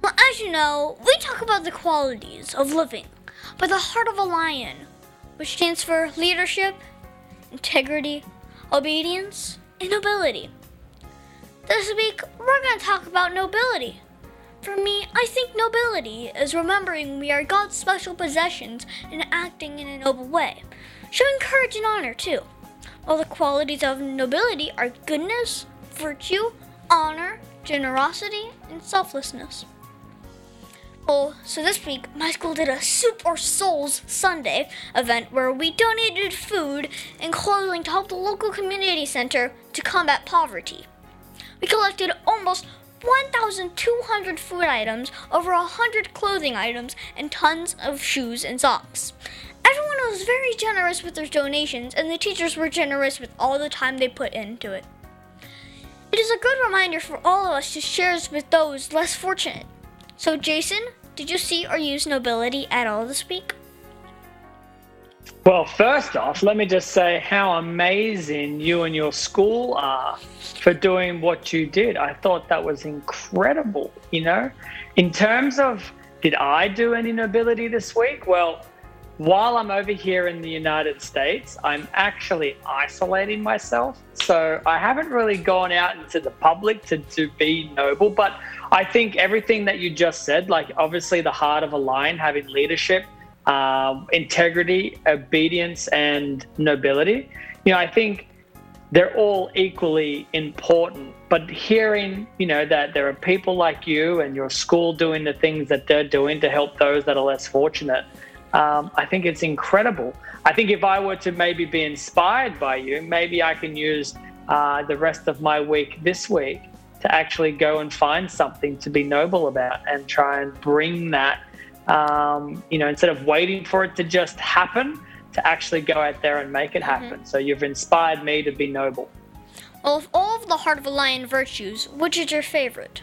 as you know, we talk about the qualities of living by the heart of a lion, which stands for leadership, integrity, obedience, and nobility. This week, we're going to talk about nobility. For me, I think nobility is remembering we are God's special possessions and acting in a noble way, showing courage and honor too. All the qualities of nobility are goodness, virtue, honor, generosity, and selflessness. Well, so this week, my school did a Soup or Souls Sunday event where we donated food and clothing to help the local community center to combat poverty. We collected almost one thousand two hundred food items, over one hundred clothing items, and tons of shoes and socks. Everyone was very generous with their donations, and the teachers were generous with all the time they put into it. It is a good reminder for all of us to share with those less fortunate. So Jason, did you see or use nobility at all this week? Well, first off, let me just say how amazing you and your school are for doing what you did. I thought that was incredible, you know. In terms of, did I do any nobility this week? Well, while I'm over here in the United States, I'm actually isolating myself. So I haven't really gone out into the public to, to be noble. But I think everything that you just said, like obviously the heart of a lion, having leadership, Um, integrity, obedience, and nobility. You know, I think they're all equally important. But hearing, you know, that there are people like you and your school doing the things that they're doing to help those that are less fortunate, um, I think it's incredible. I think if I were to maybe be inspired by you, maybe I can use uh, the rest of my week this week to actually go and find something to be noble about and try and bring that Um, you know, instead of waiting for it to just happen, to actually go out there and make it happen. Mm-hmm. So you've inspired me to be noble. Well, of all of the Heart of a Lion virtues, which is your favorite?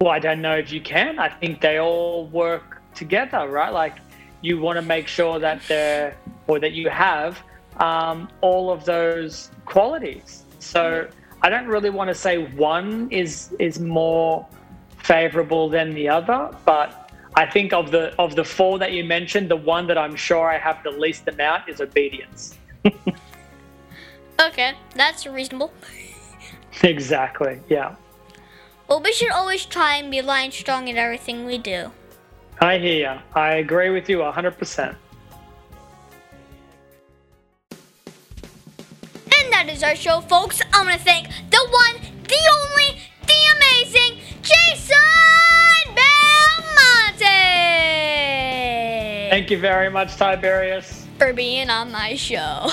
Well, I don't know if you can. I think they all work together, right? Like you want to make sure that they're, or that you have um, all of those qualities. So mm-hmm. I don't really want to say one is is more favorable than the other, but I think of the of the four that you mentioned, the one that I'm sure I have the least amount is obedience. Okay, that's reasonable. Exactly, yeah. Well, we should always try and be lion strong in everything we do. I hear you. I agree with you one hundred percent. And that is our show, folks. I'm going to thank the one, the only, the amazing Jason Belmonte! Thank you very much, Tiberius, for being on my show.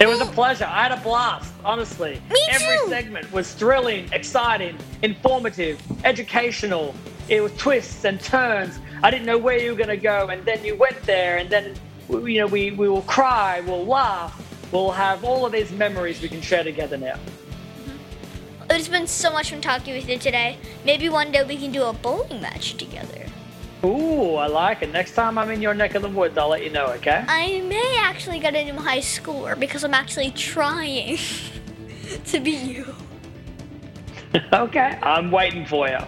It was a pleasure. I had a blast, honestly. Me too. Every segment was thrilling, exciting, informative, educational. It was twists and turns. I didn't know where you were going to go, and then you went there, and then you know we, we will cry, we'll laugh, we'll have all of these memories we can share together now. It's been so much fun talking with you today. Maybe one day we can do a bowling match together. Ooh, I like it. Next time I'm in your neck of the woods, I'll let you know, okay? I may actually get a new high schooler because I'm actually trying to be you. Okay, I'm waiting for you.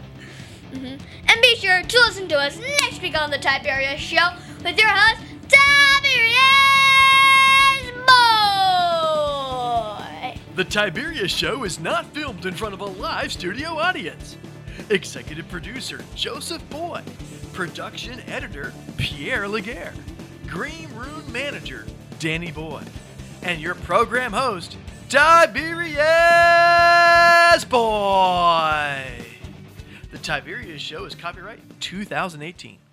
Mm-hmm. And be sure to listen to us next week on the Tiberia Show with your host, Tiberius Boyd. The Tiberius Show is not filmed in front of a live studio audience. Executive producer Joseph Boyd. Production editor Pierre Laguerre. Green Room manager Danny Boyd. And your program host Tiberius Boyd. The Tiberia Show is copyright twenty eighteen.